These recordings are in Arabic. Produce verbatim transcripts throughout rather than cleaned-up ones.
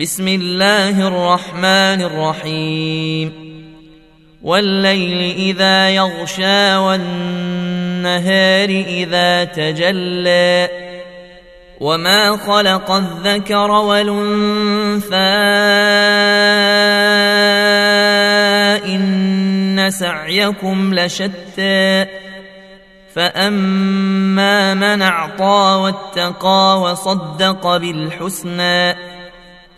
بسم الله الرحمن الرحيم والليل إذا يغشى والنهار إذا تجلى وما خلق الذكر والأنثى إن سعيكم لشتى فأما من أعطى واتقى وصدق بالحسنى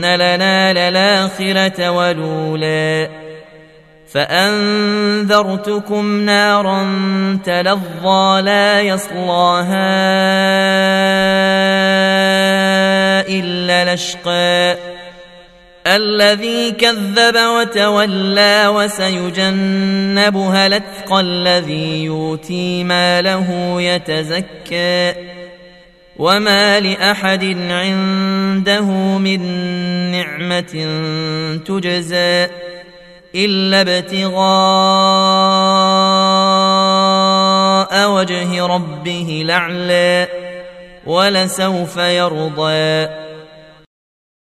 لنا للآخرة والأولى فأنذرتكم نارا تلظى لا يصلاها إلا الأشقى الذي كذب وتولى وسيجنبها الأتقى الذي يؤتي ماله يتزكى وما لأحد عنده من نعمة تجزى إلا ابتغاء وجه ربه الأعلى ولسوف يرضى.